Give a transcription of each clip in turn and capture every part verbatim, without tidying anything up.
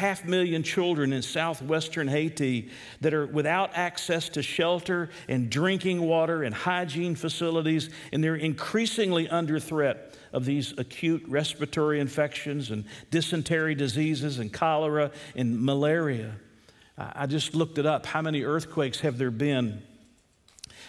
half million children in southwestern Haiti that are without access to shelter and drinking water and hygiene facilities, and they're increasingly under threat of these acute respiratory infections and dysentery diseases and cholera and malaria. I just looked it up. How many earthquakes have there been?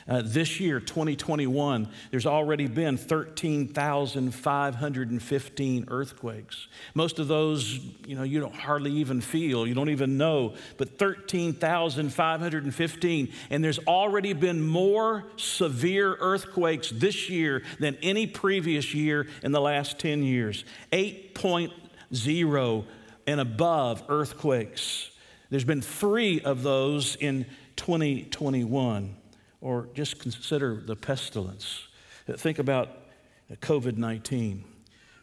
Uh, this year, twenty twenty-one, there's already been thirteen thousand five hundred fifteen earthquakes. Most of those, you know, you don't hardly even feel, you don't even know, but thirteen thousand five hundred fifteen. And there's already been more severe earthquakes this year than any previous year in the last ten years. eight point oh and above earthquakes. There's been three of those in twenty twenty-one. Or just consider the pestilence. Think about covid nineteen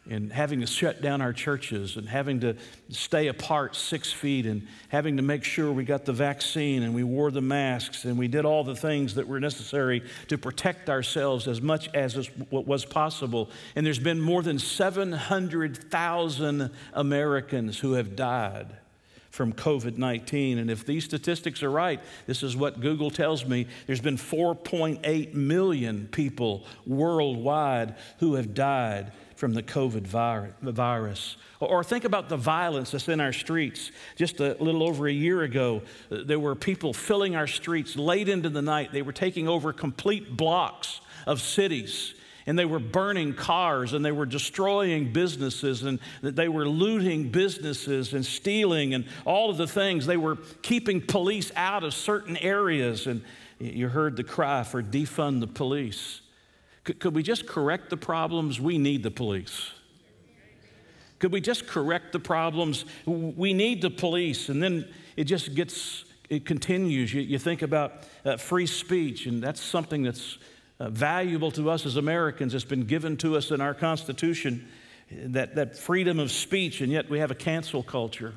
and having to shut down our churches and having to stay apart six feet and having to make sure we got the vaccine and we wore the masks and we did all the things that were necessary to protect ourselves as much as was possible. And there's been more than seven hundred thousand Americans who have died from covid nineteen. And if these statistics are right, this is what Google tells me, there's been four point eight million people worldwide who have died from the COVID virus. Or think about the violence that's in our streets. Just a little over a year ago, there were people filling our streets late into the night. They were taking over complete blocks of cities, and they were burning cars, and they were destroying businesses, and they were looting businesses and stealing and all of the things. They were keeping police out of certain areas, and you heard the cry for defund the police. Could, could we just correct the problems? We need the police. Could we just correct the problems? We need the police. And then it just gets, it continues. You, you think about uh, free speech, and that's something that's Uh, valuable to us as Americans. It's been given to us in our Constitution, that, that freedom of speech, and yet we have a cancel culture.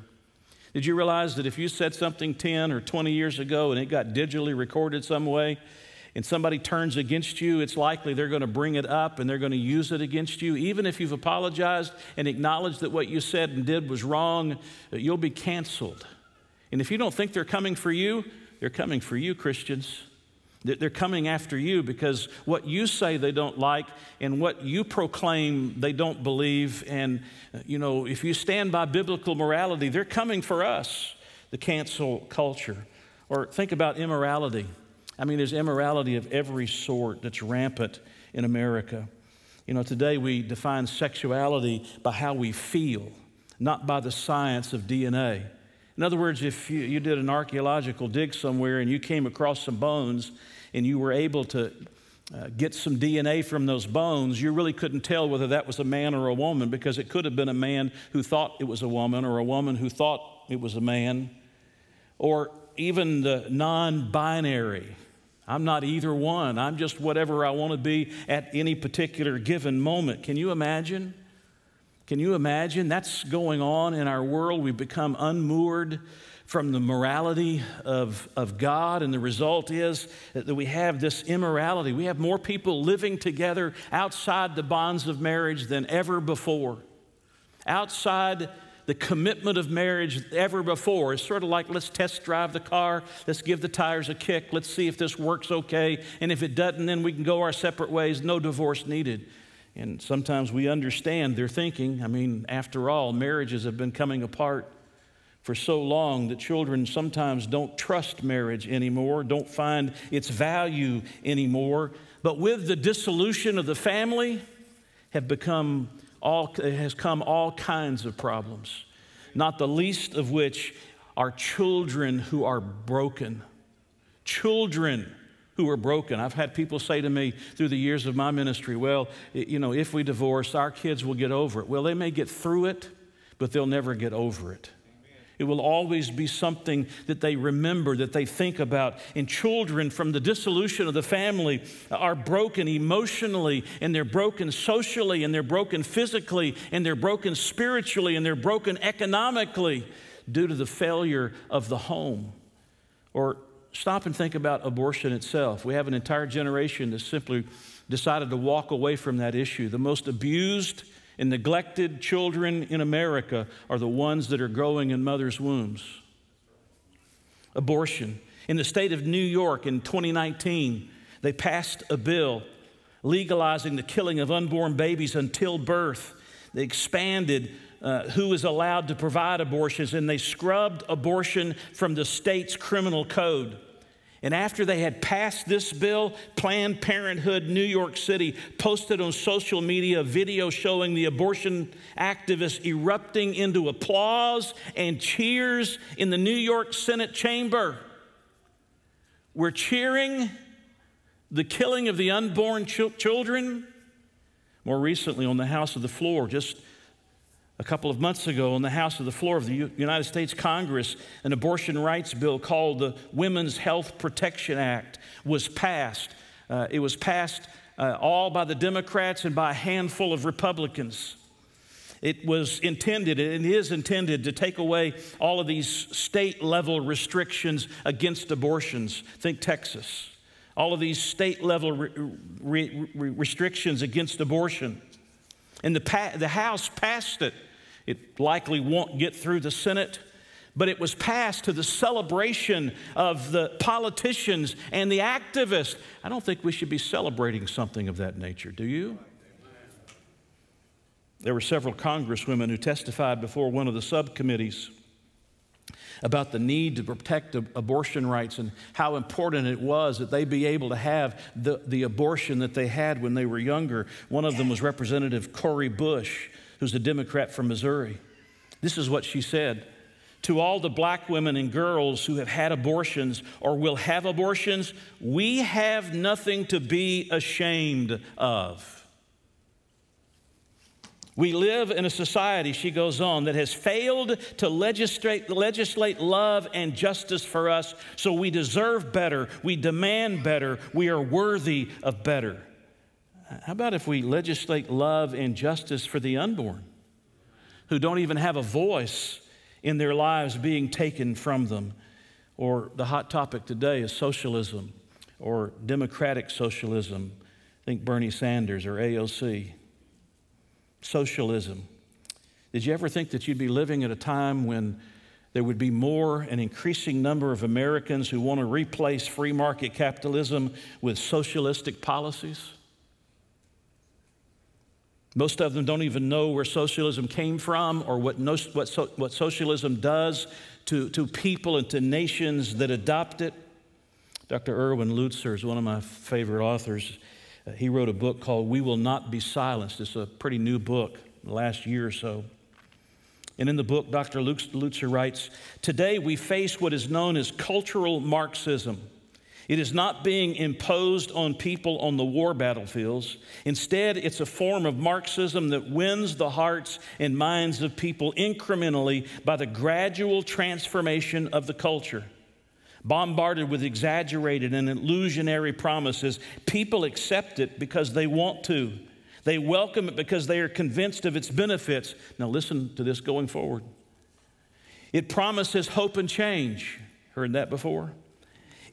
Did you realize that if you said something ten or twenty years ago and it got digitally recorded some way and somebody turns against you, it's likely they're going to bring it up and they're going to use it against you. Even if you've apologized and acknowledged that what you said and did was wrong, you'll be canceled. And if you don't think they're coming for you, they're coming for you, Christians. They're coming after you because what you say they don't like and what you proclaim they don't believe. And, you know, if you stand by biblical morality, they're coming for us, the cancel culture. Or think about immorality. I mean, there's immorality of every sort that's rampant in America. You know, today we define sexuality by how we feel, not by the science of D N A. In other words, if you, you did an archaeological dig somewhere and you came across some bones and you were able to uh, get some D N A from those bones, you really couldn't tell whether that was a man or a woman, because it could have been a man who thought it was a woman or a woman who thought it was a man. Or even the non-binary. I'm not either one. I'm just whatever I want to be at any particular given moment. Can you imagine? Can you imagine? That's going on in our world. We've become unmoored from the morality of, of God, and the result is that we have this immorality. We have more people living together outside the bonds of marriage than ever before, outside the commitment of marriage ever before. It's sort of like, let's test drive the car, let's give the tires a kick, let's see if this works okay, and if it doesn't, then we can go our separate ways, no divorce needed. And sometimes we understand their thinking. I mean, after all, marriages have been coming apart for so long that children sometimes don't trust marriage anymore, don't find its value anymore. But with the dissolution of the family have become all, has come all kinds of problems, not the least of which are children who are broken. Children who are broken. I've had people say to me through the years of my ministry, well, you know, if we divorce, our kids will get over it. Well, they may get through it, but they'll never get over it. Amen. It will always be something that they remember, that they think about. And children from the dissolution of the family are broken emotionally, and they're broken socially, and they're broken physically, and they're broken spiritually, and they're broken economically due to the failure of the home. Or stop and think about abortion itself. We have an entire generation that simply decided to walk away from that issue. The most abused And neglected children in America are the ones that are growing in mothers' wombs. Abortion. In the state of New York in twenty nineteen, they passed a bill legalizing the killing of unborn babies until birth. They expanded uh, who is allowed to provide abortions, and they scrubbed abortion from the state's criminal code. And after they had passed this bill, Planned Parenthood New York City posted on social media a video showing the abortion activists erupting into applause and cheers in the New York Senate chamber. We're cheering the killing of the unborn ch- children. More recently on the House of the Floor, just a couple of months ago on the House of the Floor of the U- United States Congress, an abortion rights bill called the Women's Health Protection Act was passed. Uh, it was passed uh, all by the Democrats and by a handful of Republicans. It was intended, and it is intended, to take away all of these state-level restrictions against abortions. Think Texas. All of these state-level re- re- re- restrictions against abortion. And the, pa- the House passed it. It likely won't get through the Senate, but it was passed to the celebration of the politicians and the activists. I don't think we should be celebrating something of that nature, do you? There were several congresswomen who testified before one of the subcommittees about the need to protect abortion rights and how important it was that they be able to have the, the abortion that they had when they were younger. One of them was Representative Cori Bush, who's a Democrat from Missouri. This is what she said. To all the black women and girls who have had abortions or will have abortions, we have nothing to be ashamed of. We live in a society, she goes on, that has failed to legislate, legislate love and justice for us, so we deserve better, we demand better, we are worthy of better. How about if we legislate love and justice for the unborn, who don't even have a voice in their lives being taken from them? Or the hot topic today is socialism or democratic socialism. Think Bernie Sanders or A O C. Socialism. Did you ever think that you'd be living at a time when there would be more, an increasing number of Americans who want to replace free market capitalism with socialistic policies? Most of them don't even know where socialism came from or what, no, what, so, what socialism does to, to people and to nations that adopt it. Doctor Erwin Lutzer is one of my favorite authors. He wrote a book called We Will Not Be Silenced. It's a pretty new book, the last year or so. And in the book, Doctor Lutzer writes, today we face what is known as cultural Marxism. It is not being imposed on people on the war battlefields. Instead, it's a form of Marxism that wins the hearts and minds of people incrementally by the gradual transformation of the culture. Bombarded with exaggerated and illusionary promises, people accept it because they want to. They welcome it because they are convinced of its benefits. Now listen to this going forward. It promises hope and change. Heard that before?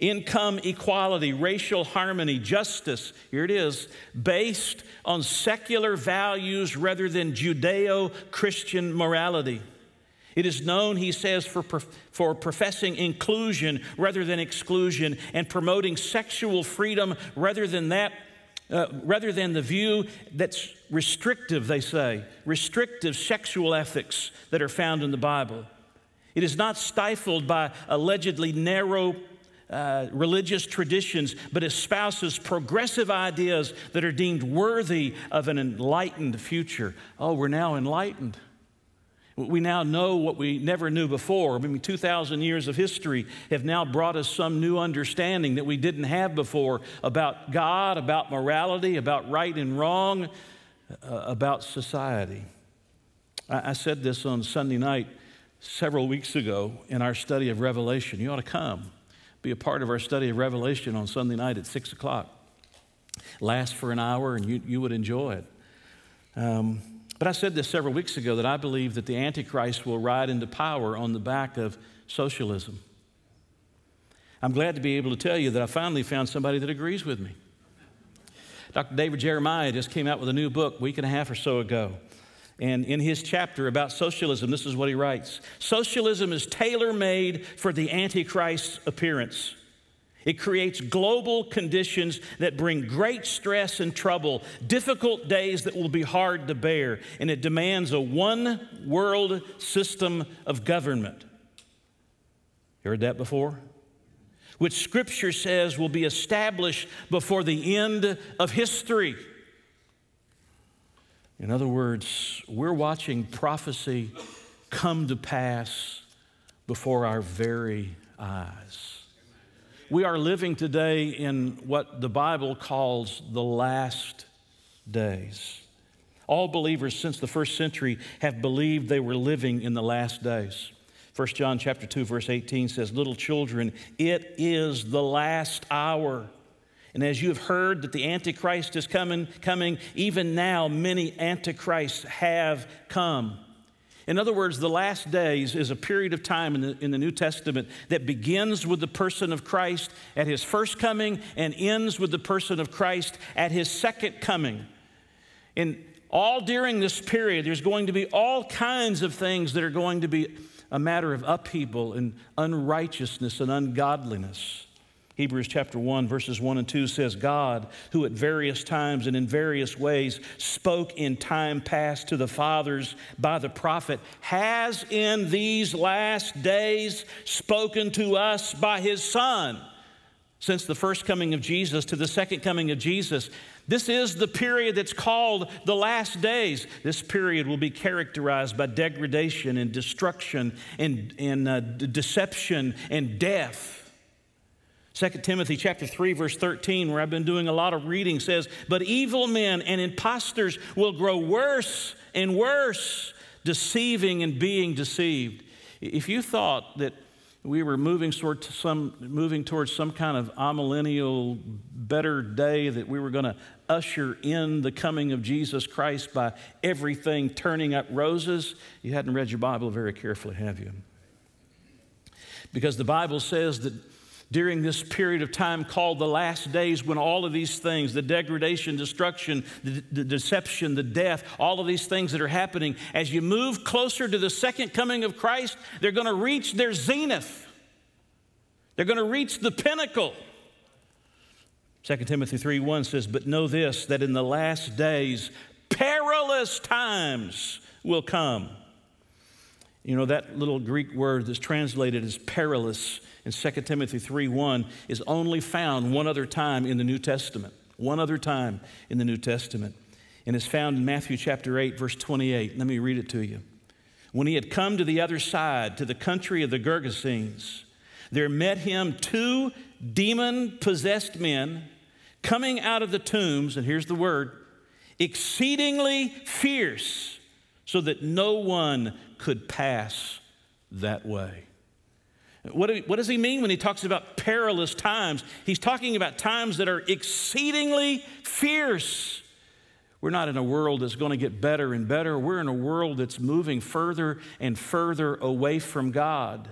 Income equality, racial harmony, justice. Here it is. Based on secular values rather than Judeo-Christian morality. It is known, he says, for, for professing inclusion rather than exclusion and promoting sexual freedom rather than that, uh, rather than the view that's restrictive, they say, restrictive sexual ethics that are found in the Bible. It is not stifled by allegedly narrow uh, religious traditions, but espouses progressive ideas that are deemed worthy of an enlightened future. Oh, we're now enlightened. We now know what we never knew before. I mean, two thousand years of history have now brought us some new understanding that we didn't have before about God, about morality, about right and wrong, uh, about society. I, I said this on Sunday night several weeks ago in our study of Revelation. You ought to come, be a part of our study of Revelation on Sunday night at six o'clock. Last for an hour, and you, you would enjoy it. Um, But I said this several weeks ago, that I believe that the Antichrist will ride into power on the back of socialism. I'm glad to be able to tell you that I finally found somebody that agrees with me. Doctor David Jeremiah just came out with a new book a week and a half or so ago And in his chapter about socialism, this is what he writes. Socialism is tailor-made for the Antichrist's appearance. It creates global conditions that bring great stress and trouble, difficult days that will be hard to bear, and it demands a one-world system of government. You heard that before? Which Scripture says will be established before the end of history. In other words, we're watching prophecy come to pass before our very eyes. We are living today in what the Bible calls the last days. All believers since the first century have believed they were living in the last days. First John chapter two, verse eighteen says, "Little children, it is the last hour. And as you have heard that the Antichrist is coming, coming, even now many Antichrists have come." In other words, the last days is a period of time in the, in the New Testament that begins with the person of Christ at his first coming and ends with the person of Christ at his second coming. And all during this period, there's going to be all kinds of things that are going to be a matter of upheaval and unrighteousness and ungodliness. Hebrews chapter one, verses one and two says, "God, who at various times and in various ways spoke in time past to the fathers by the prophet, has in these last days spoken to us by his Son." Since the first coming of Jesus to the second coming of Jesus, this is the period that's called the last days. This period will be characterized by degradation and destruction and, and uh, d- deception and death. Second Timothy chapter three, verse thirteen, where I've been doing a lot of reading, says, "But evil men and impostors will grow worse and worse, deceiving and being deceived." If you thought that we were moving toward some, moving towards some kind of amillennial better day, that we were going to usher in the coming of Jesus Christ by everything turning up roses, you hadn't read your Bible very carefully, have you? Because the Bible says that during this period of time called the last days, when all of these things, the degradation, destruction, the, the deception, the death, all of these things that are happening, as you move closer to the second coming of Christ, they're going to reach their zenith. They're going to reach the pinnacle. Second Timothy three one says, "But know this, that in the last days perilous times will come." You know, that little Greek word that's translated as perilous in Second Timothy three one is only found one other time in the New Testament. One other time in the New Testament. And it's found in Matthew chapter eight, verse twenty-eight. Let me read it to you. "When he had come to the other side, to the country of the Gergesenes, there met him two demon-possessed men coming out of the tombs," and here's the word, "exceedingly fierce, so that no one could pass that way." What, do, what does he mean when he talks about perilous times? He's talking about times that are exceedingly fierce. We're not in a world that's going to get better and better. We're in a world that's moving further and further away from God.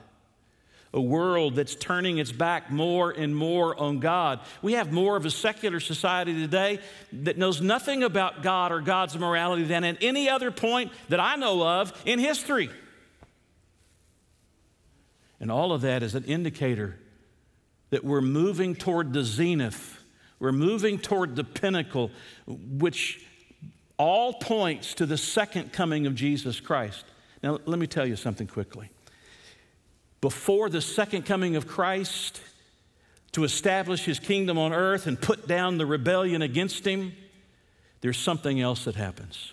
A world that's turning its back more and more on God. We have more of a secular society today that knows nothing about God or God's morality than at any other point that I know of in history. And all of that is an indicator that we're moving toward the zenith. We're moving toward the pinnacle, which all points to the second coming of Jesus Christ. Now, let me tell you something quickly. Before the second coming of Christ to establish his kingdom on earth and put down the rebellion against him, there's something else that happens.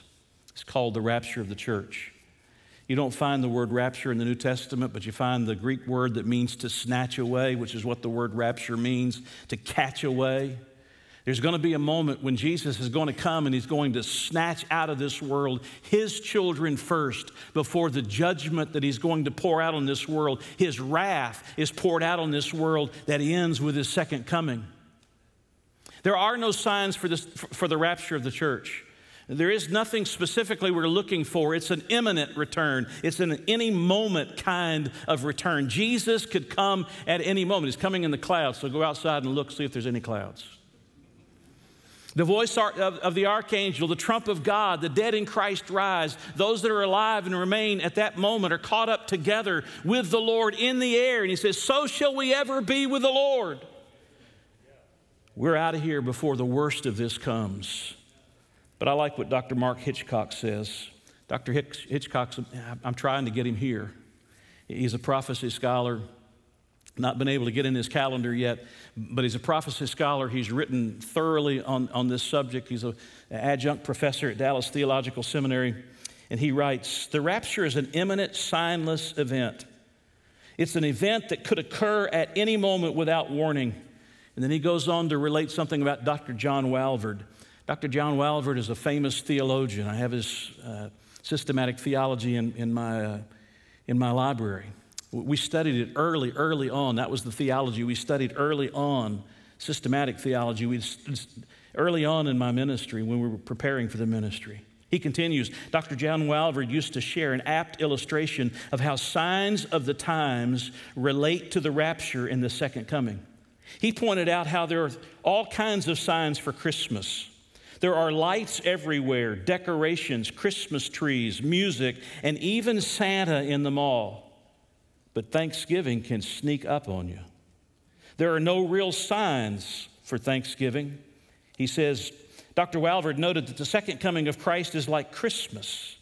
It's called the rapture of the church. You don't find the word rapture in the New Testament, but you find the Greek word that means to snatch away, which is what the word rapture means, to catch away. There's going to be a moment when Jesus is going to come and he's going to snatch out of this world his children first before the judgment that he's going to pour out on this world. His wrath is poured out on this world that ends with his second coming. There are no signs for, this, for the rapture of the church. There is nothing specifically we're looking for. It's an imminent return. It's an any moment kind of return. Jesus could come at any moment. He's coming in the clouds, so go outside and look, see if there's any clouds. The voice of the archangel, the trump of God, the dead in Christ rise. Those that are alive and remain at that moment are caught up together with the Lord in the air. And he says, so shall we ever be with the Lord. We're out of here before the worst of this comes. But I like what Doctor Mark Hitchcock says. Doctor Hitchcock, I'm trying to get him here. He's a prophecy scholar. Not been able to get in his calendar yet, but he's a prophecy scholar. He's written thoroughly on, on this subject. He's an adjunct professor at Dallas Theological Seminary, and he writes, the rapture is an imminent, signless event. It's an event that could occur at any moment without warning. And then he goes on to relate something about Doctor John Walvoord. Doctor John Walvoord is a famous theologian. I have his uh, systematic theology in, in, my, uh, in my library. We studied it early, early on. That was the theology we studied early on, systematic theology. We early on in my ministry when we were preparing for the ministry. He continues, Doctor John Walvoord used to share an apt illustration of how signs of the times relate to the rapture in the second coming. He pointed out how there are all kinds of signs for Christmas. There are lights everywhere, decorations, Christmas trees, music, and even Santa in the mall. But Thanksgiving can sneak up on you. There are no real signs for Thanksgiving. He says, Doctor Walvoord noted that the second coming of Christ is like Christmas.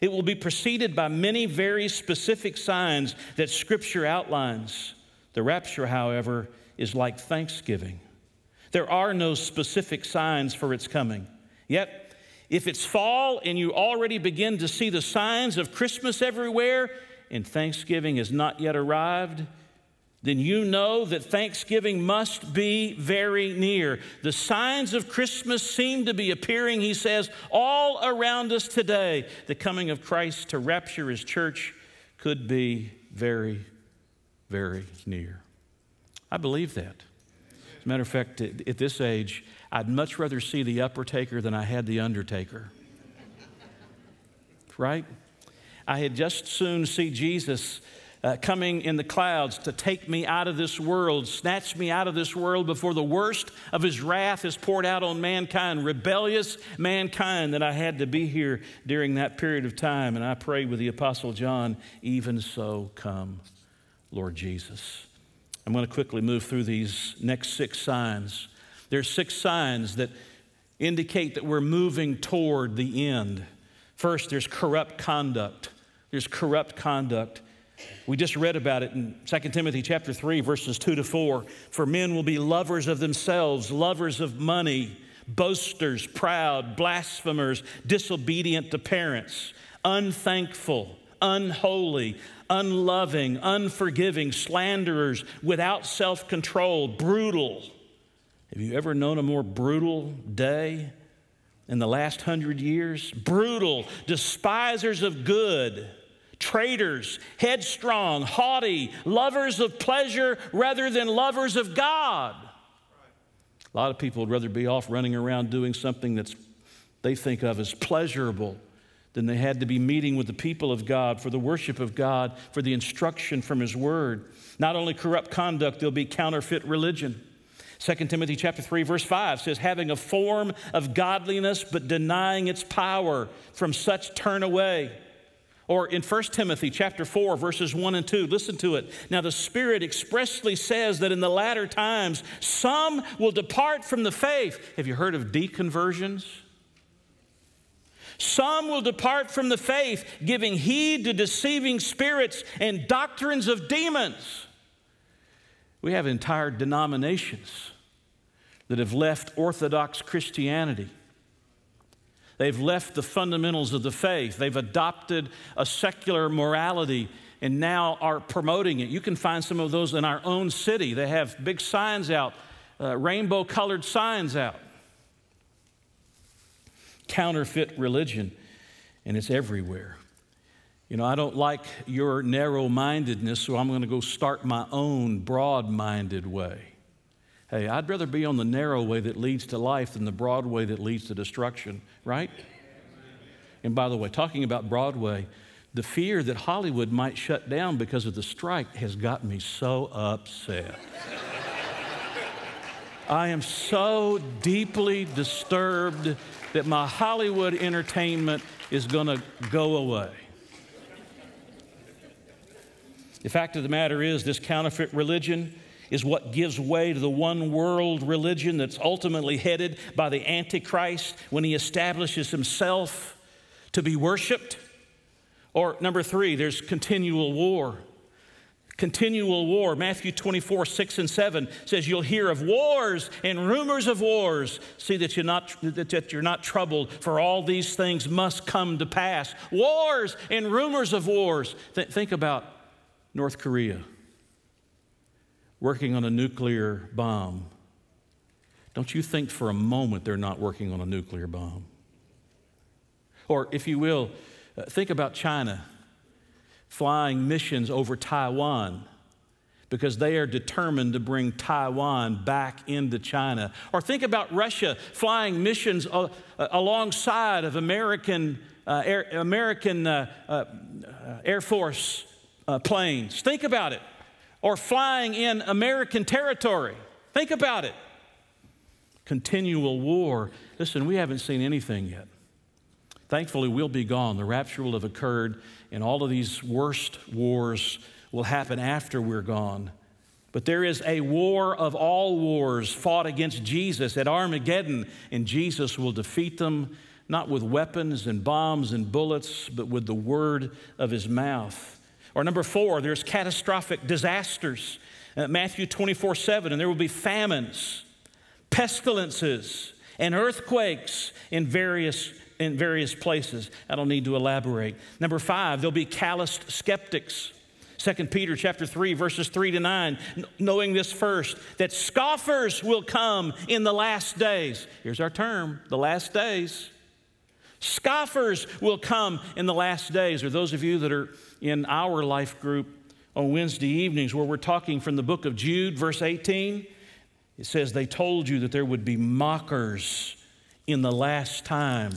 It will be preceded by many very specific signs that Scripture outlines. The rapture, however, is like Thanksgiving. There are no specific signs for its coming. Yet, if it's fall and you already begin to see the signs of Christmas everywhere, and Thanksgiving has not yet arrived, then you know that Thanksgiving must be very near. The signs of Christmas seem to be appearing, he says, all around us today. The coming of Christ to rapture his church could be very, very near. I believe that. As a matter of fact, at this age, I'd much rather see the upper taker than I had the undertaker. Right? I had just soon see Jesus uh, coming in the clouds to take me out of this world, snatch me out of this world before the worst of his wrath is poured out on mankind, rebellious mankind, that I had to be here during that period of time. And I prayed with the Apostle John, even so come, Lord Jesus. I'm going to quickly move through these next six signs. There's six signs that indicate that we're moving toward the end. First, there's corrupt conduct. There's corrupt conduct. We just read about it in Second Timothy chapter three, verses two to four. For men will be lovers of themselves, lovers of money, boasters, proud, blasphemers, disobedient to parents, unthankful, unholy, unloving, unforgiving, slanderers, without self-control, brutal. Have you ever known a more brutal day in the last hundred years? Brutal, despisers of good, traitors, headstrong, haughty, lovers of pleasure rather than lovers of God. A lot of people would rather be off running around doing something that's they think of as pleasurable than they had to be meeting with the people of God for the worship of God, for the instruction from his word. Not only corrupt conduct, there'll be counterfeit religion. Second Timothy chapter three, verse five says, having a form of godliness, but denying its power, from such turn away. Or in First Timothy chapter four, verses one and two, listen to it. Now the Spirit expressly says that in the latter times, some will depart from the faith. Have you heard of deconversions? Some will depart from the faith, giving heed to deceiving spirits and doctrines of demons. We have entire denominations that have left Orthodox Christianity. They've left the fundamentals of the faith. They've adopted a secular morality and now are promoting it. You can find some of those in our own city. They have big signs out, uh, rainbow-colored signs out. Counterfeit religion, and it's everywhere. You know, I don't like your narrow-mindedness, so I'm going to go start my own broad-minded way. Hey, I'd rather be on the narrow way that leads to life than the broad way that leads to destruction, right? And by the way, talking about Broadway, the fear that Hollywood might shut down because of the strike has got me so upset. I am so deeply disturbed that my Hollywood entertainment is going to go away. The fact of the matter is, this counterfeit religion is what gives way to the one world religion that's ultimately headed by the Antichrist when he establishes himself to be worshiped. Or number three, there's continual war. Continual war. Matthew twenty-four, six and seven says, you'll hear of wars and rumors of wars. See that you're not, that you're not troubled, for all these things must come to pass. Wars and rumors of wars. Th- think about North Korea working on a nuclear bomb. Don't you think for a moment they're not working on a nuclear bomb? Or if you will, think about China flying missions over Taiwan because they are determined to bring Taiwan back into China. Or think about Russia flying missions uh, alongside of American, uh, Air, American uh, uh, Air Force uh, planes. Think about it. Or flying in American territory. Think about it. Continual war. Listen, we haven't seen anything yet. Thankfully, we'll be gone. The rapture will have occurred, and all of these worst wars will happen after we're gone. But there is a war of all wars fought against Jesus at Armageddon, and Jesus will defeat them, not with weapons and bombs and bullets, but with the word of his mouth. Or number four, there's catastrophic disasters. Uh, Matthew twenty-four, seven, and there will be famines, pestilences, and earthquakes in various in various places. I don't need to elaborate. Number five, there'll be calloused skeptics. Second Peter chapter three, verses three to nine, knowing this first, that scoffers will come in the last days. Here's our term, the last days. Scoffers will come in the last days. Or those of you that are in our life group on Wednesday evenings where we're talking from the book of Jude, verse eighteen, it says, they told you that there would be mockers in the last time.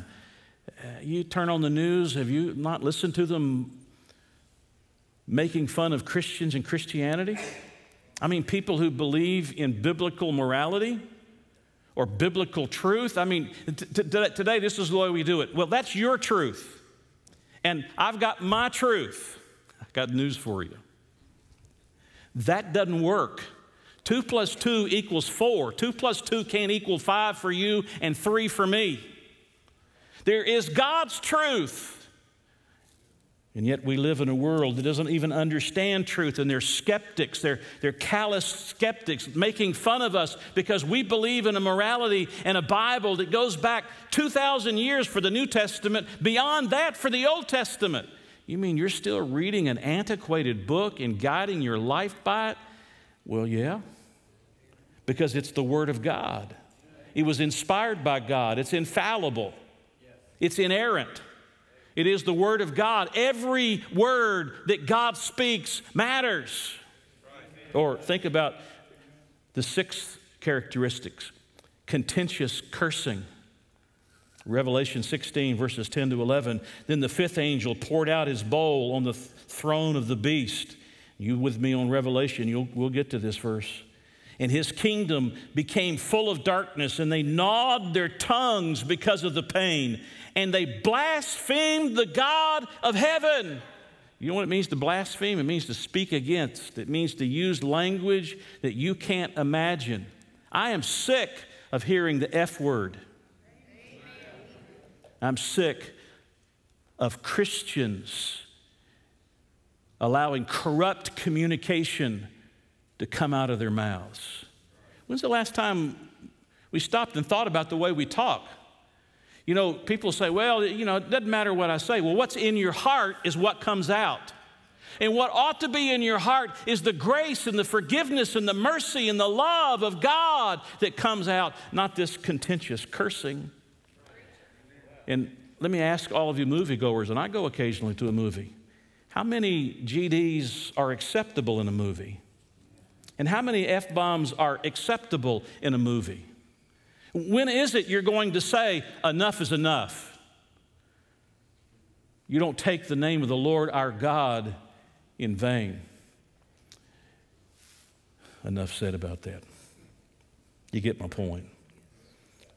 Uh, you turn on the news, have you not listened to them making fun of Christians and Christianity? I mean, people who believe in biblical morality or biblical truth. I mean, t- t- today this is the way we do it. Well, that's your truth, and I've got my truth. I've got news for you. That doesn't work. Two plus two equals four. Two plus two can't equal five for you and three for me. There is God's truth. And yet we live in a world that doesn't even understand truth, and they're skeptics, they're, they're callous skeptics making fun of us because we believe in a morality and a Bible that goes back two thousand years for the New Testament, beyond that for the Old Testament. You mean you're still reading an antiquated book and guiding your life by it? Well, yeah, because it's the Word of God. It was inspired by God. It's infallible. It's inerrant. It is the Word of God. Every word that God speaks matters. Or think about the sixth characteristics, contentious cursing. Revelation sixteen, verses ten to eleven. Then the fifth angel poured out his bowl on the th- throne of the beast. You with me on Revelation, you'll, we'll get to this verse. And his kingdom became full of darkness, and they gnawed their tongues because of the pain, and they blasphemed the God of heaven. You know what it means to blaspheme? It means to speak against. It means to use language that you can't imagine. I am sick of hearing the F word. I'm sick of Christians allowing corrupt communication to come out of their mouths. When's the last time we stopped and thought about the way we talk? You know, people say, well, you know, it doesn't matter what I say. Well, what's in your heart is what comes out. And what ought to be in your heart is the grace and the forgiveness and the mercy and the love of God that comes out, not this contentious cursing. And let me ask all of you moviegoers, and I go occasionally to a movie, how many G Ds are acceptable in a movie? And how many F-bombs are acceptable in a movie? When is it you're going to say, enough is enough? You don't take the name of the Lord our God in vain. Enough said about that. You get my point.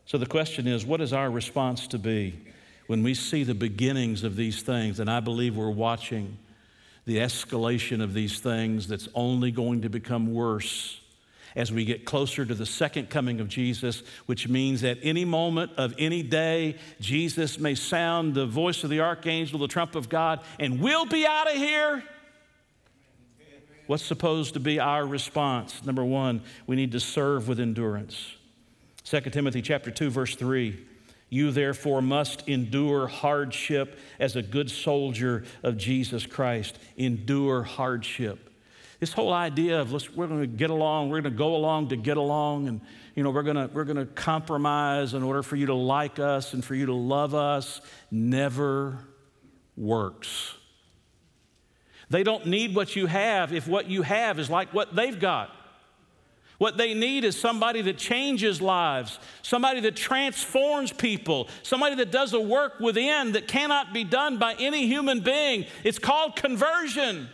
So the question is, what is our response to be when we see the beginnings of these things? And I believe we're watching the escalation of these things that's only going to become worse as we get closer to the second coming of Jesus, which means at any moment of any day, Jesus may sound the voice of the archangel, the trump of God, and we'll be out of here. What's supposed to be our response? Number one, we need to serve with endurance. Second Timothy chapter two, verse three, you therefore must endure hardship as a good soldier of Jesus Christ. Endure hardship. This whole idea of let's, we're going to get along, we're going to go along to get along, and you know we're going to we're going to compromise in order for you to like us and for you to love us never works. They don't need what you have if what you have is like what they've got. What they need is somebody that changes lives, somebody that transforms people, somebody that does a work within that cannot be done by any human being. It's called conversion.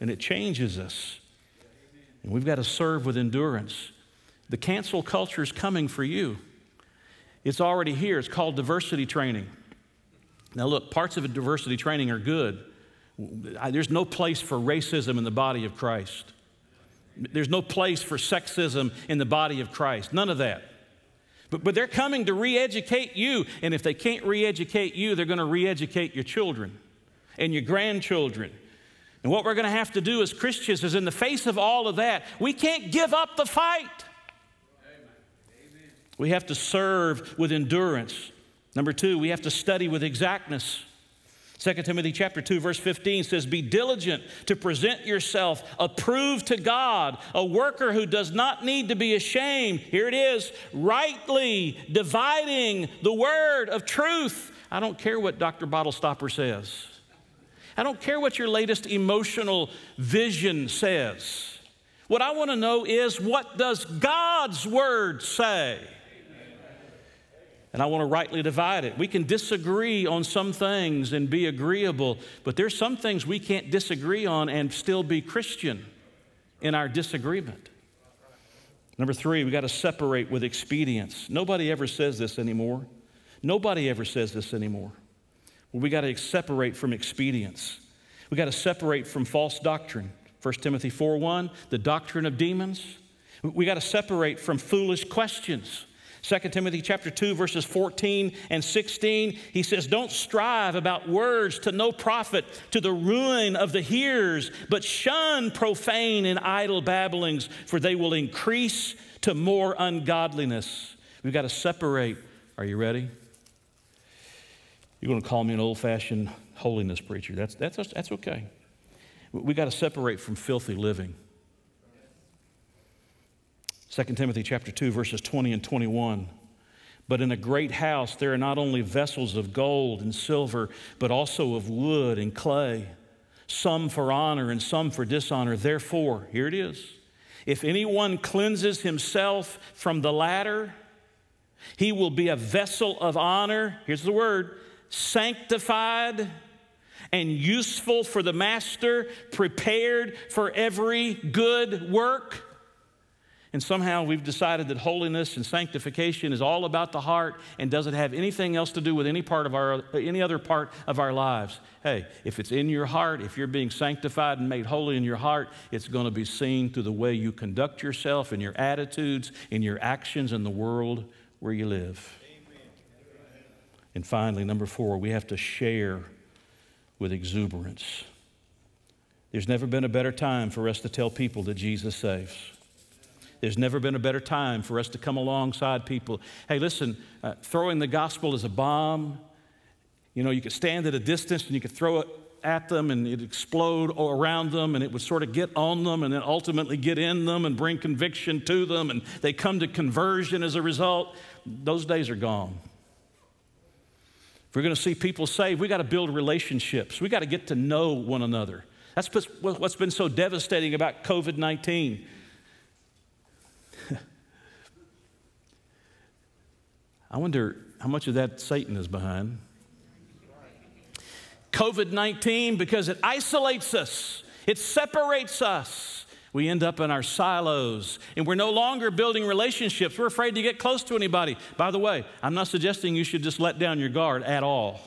And it changes us. And we've got to serve with endurance. The cancel culture is coming for you. It's already here. It's called diversity training. Now look, parts of diversity training are good. There's no place for racism in the body of Christ. There's no place for sexism in the body of Christ. None of that. But, but they're coming to re-educate you. And if they can't re-educate you, they're going to re-educate your children and your grandchildren. And what we're going to have to do as Christians is in the face of all of that, we can't give up the fight. Amen. We have to serve with endurance. Number two, we have to study with exactness. Second Timothy chapter two, verse fifteen says, be diligent to present yourself approved to God, a worker who does not need to be ashamed. Here it is, rightly dividing the word of truth. I don't care what Doctor Bottle Stopper says. I don't care what your latest emotional vision says. What I want to know is, what does God's word say? Amen. And I want to rightly divide it. We can disagree on some things and be agreeable, but there's some things we can't disagree on and still be Christian in our disagreement. Number three, we've got to separate with expedience. Nobody ever says this anymore. Nobody ever says this anymore. Well, we got to separate from expedience. We got to separate from false doctrine. First Timothy four one, the doctrine of demons. We got to separate from foolish questions. Second Timothy chapter two, verses fourteen and sixteen, he says, don't strive about words to no profit, to the ruin of the hearers, but shun profane and idle babblings, for they will increase to more ungodliness. We've got to separate. Are you ready? You're going to call me an old-fashioned holiness preacher. That's, that's, that's okay. We got to separate from filthy living. Second Timothy chapter two, verses twenty and twenty-one. But in a great house there are not only vessels of gold and silver, but also of wood and clay, some for honor and some for dishonor. Therefore, here it is, if anyone cleanses himself from the latter, he will be a vessel of honor. Here's the word. Sanctified and useful for the master, prepared for every good work. And somehow we've decided that holiness and sanctification is all about the heart and doesn't have anything else to do with any part of our, any other part of our lives. Hey, if it's in your heart, if you're being sanctified and made holy in your heart, it's going to be seen through the way you conduct yourself and your attitudes and your actions in the world where you live. And finally, number four, we have to share with exuberance. There's never been a better time for us to tell people that Jesus saves. There's never been a better time for us to come alongside people. Hey, listen, uh, throwing the gospel is a bomb. You know, you could stand at a distance and you could throw it at them and it'd explode around them and it would sort of get on them and then ultimately get in them and bring conviction to them and they come to conversion as a result. Those days are gone. If we're going to see people saved, we got to build relationships. We got to get to know one another. That's what's been so devastating about COVID nineteen. I wonder how much of that Satan is behind. COVID nineteen, because it isolates us. It separates us. We end up in our silos, and we're no longer building relationships. We're afraid to get close to anybody. By the way, I'm not suggesting you should just let down your guard at all.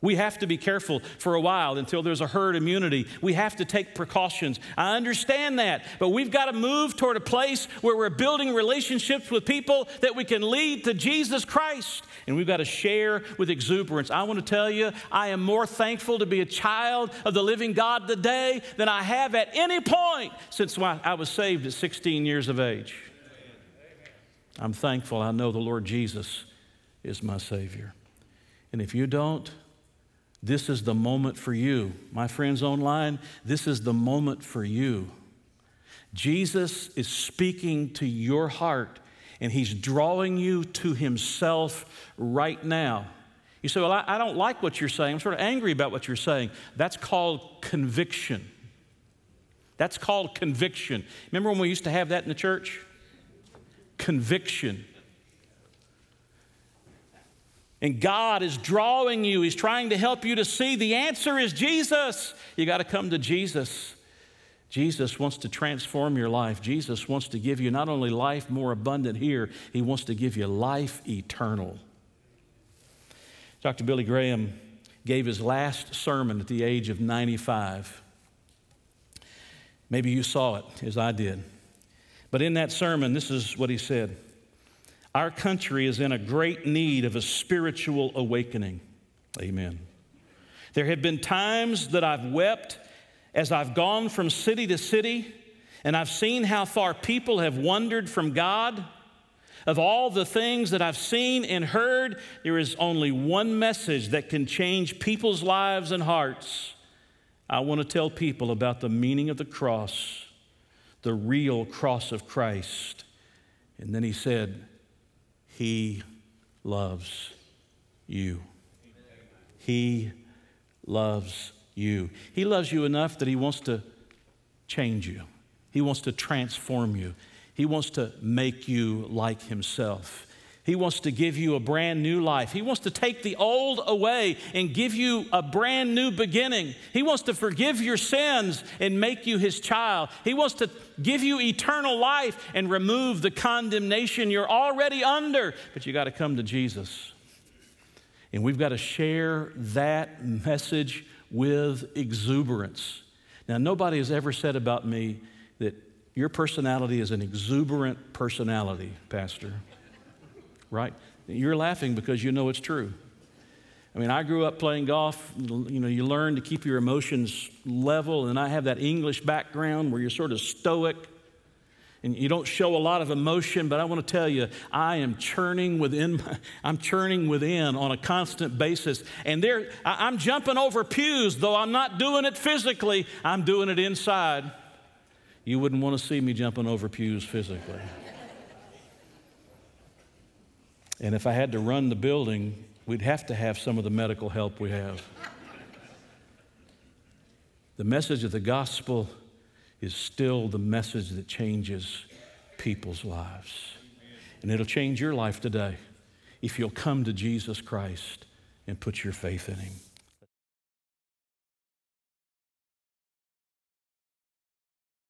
We have to be careful for a while until there's a herd immunity. We have to take precautions. I understand that, but we've got to move toward a place where we're building relationships with people that we can lead to Jesus Christ, and we've got to share with exuberance. I want to tell you, I am more thankful to be a child of the living God today than I have at any point since I was saved at sixteen years of age. I'm thankful I know the Lord Jesus is my Savior. And if you don't, this is the moment for you. My friends online, this is the moment for you. Jesus is speaking to your heart, and he's drawing you to himself right now. You say, well, I, I don't like what you're saying. I'm sort of angry about what you're saying. That's called conviction. That's called conviction. Remember when we used to have that in the church? Conviction. And God is drawing you. He's trying to help you to see the answer is Jesus. You got to come to Jesus. Jesus wants to transform your life. Jesus wants to give you not only life more abundant here, he wants to give you life eternal. Doctor Billy Graham gave his last sermon at the age of ninety-five. Maybe you saw it as I did. But in that sermon, this is what he said. Our country is in a great need of a spiritual awakening. Amen. There have been times that I've wept as I've gone from city to city, and I've seen how far people have wandered from God. Of all the things that I've seen and heard, there is only one message that can change people's lives and hearts. I want to tell people about the meaning of the cross, the real cross of Christ. And then he said, he loves you. He loves you. He loves you enough that he wants to change you. He wants to transform you. He wants to make you like himself. He wants to give you a brand new life. He wants to take the old away and give you a brand new beginning. He wants to forgive your sins and make you his child. He wants to give you eternal life and remove the condemnation you're already under. But you got to come to Jesus. And we've got to share that message with exuberance. Now, nobody has ever said about me that your personality is an exuberant personality, Pastor. Right? You're laughing because you know it's true. I mean, I grew up playing golf. You know, you learn to keep your emotions level, and I have that English background where you're sort of stoic, and you don't show a lot of emotion, but I want to tell you, I am churning within, I'm churning within on a constant basis, and there, I'm jumping over pews, though I'm not doing it physically, I'm doing it inside. You wouldn't want to see me jumping over pews physically. And if I had to run the building, we'd have to have some of the medical help we have. The message of the gospel is still the message that changes people's lives. And it'll change your life today if you'll come to Jesus Christ and put your faith in him.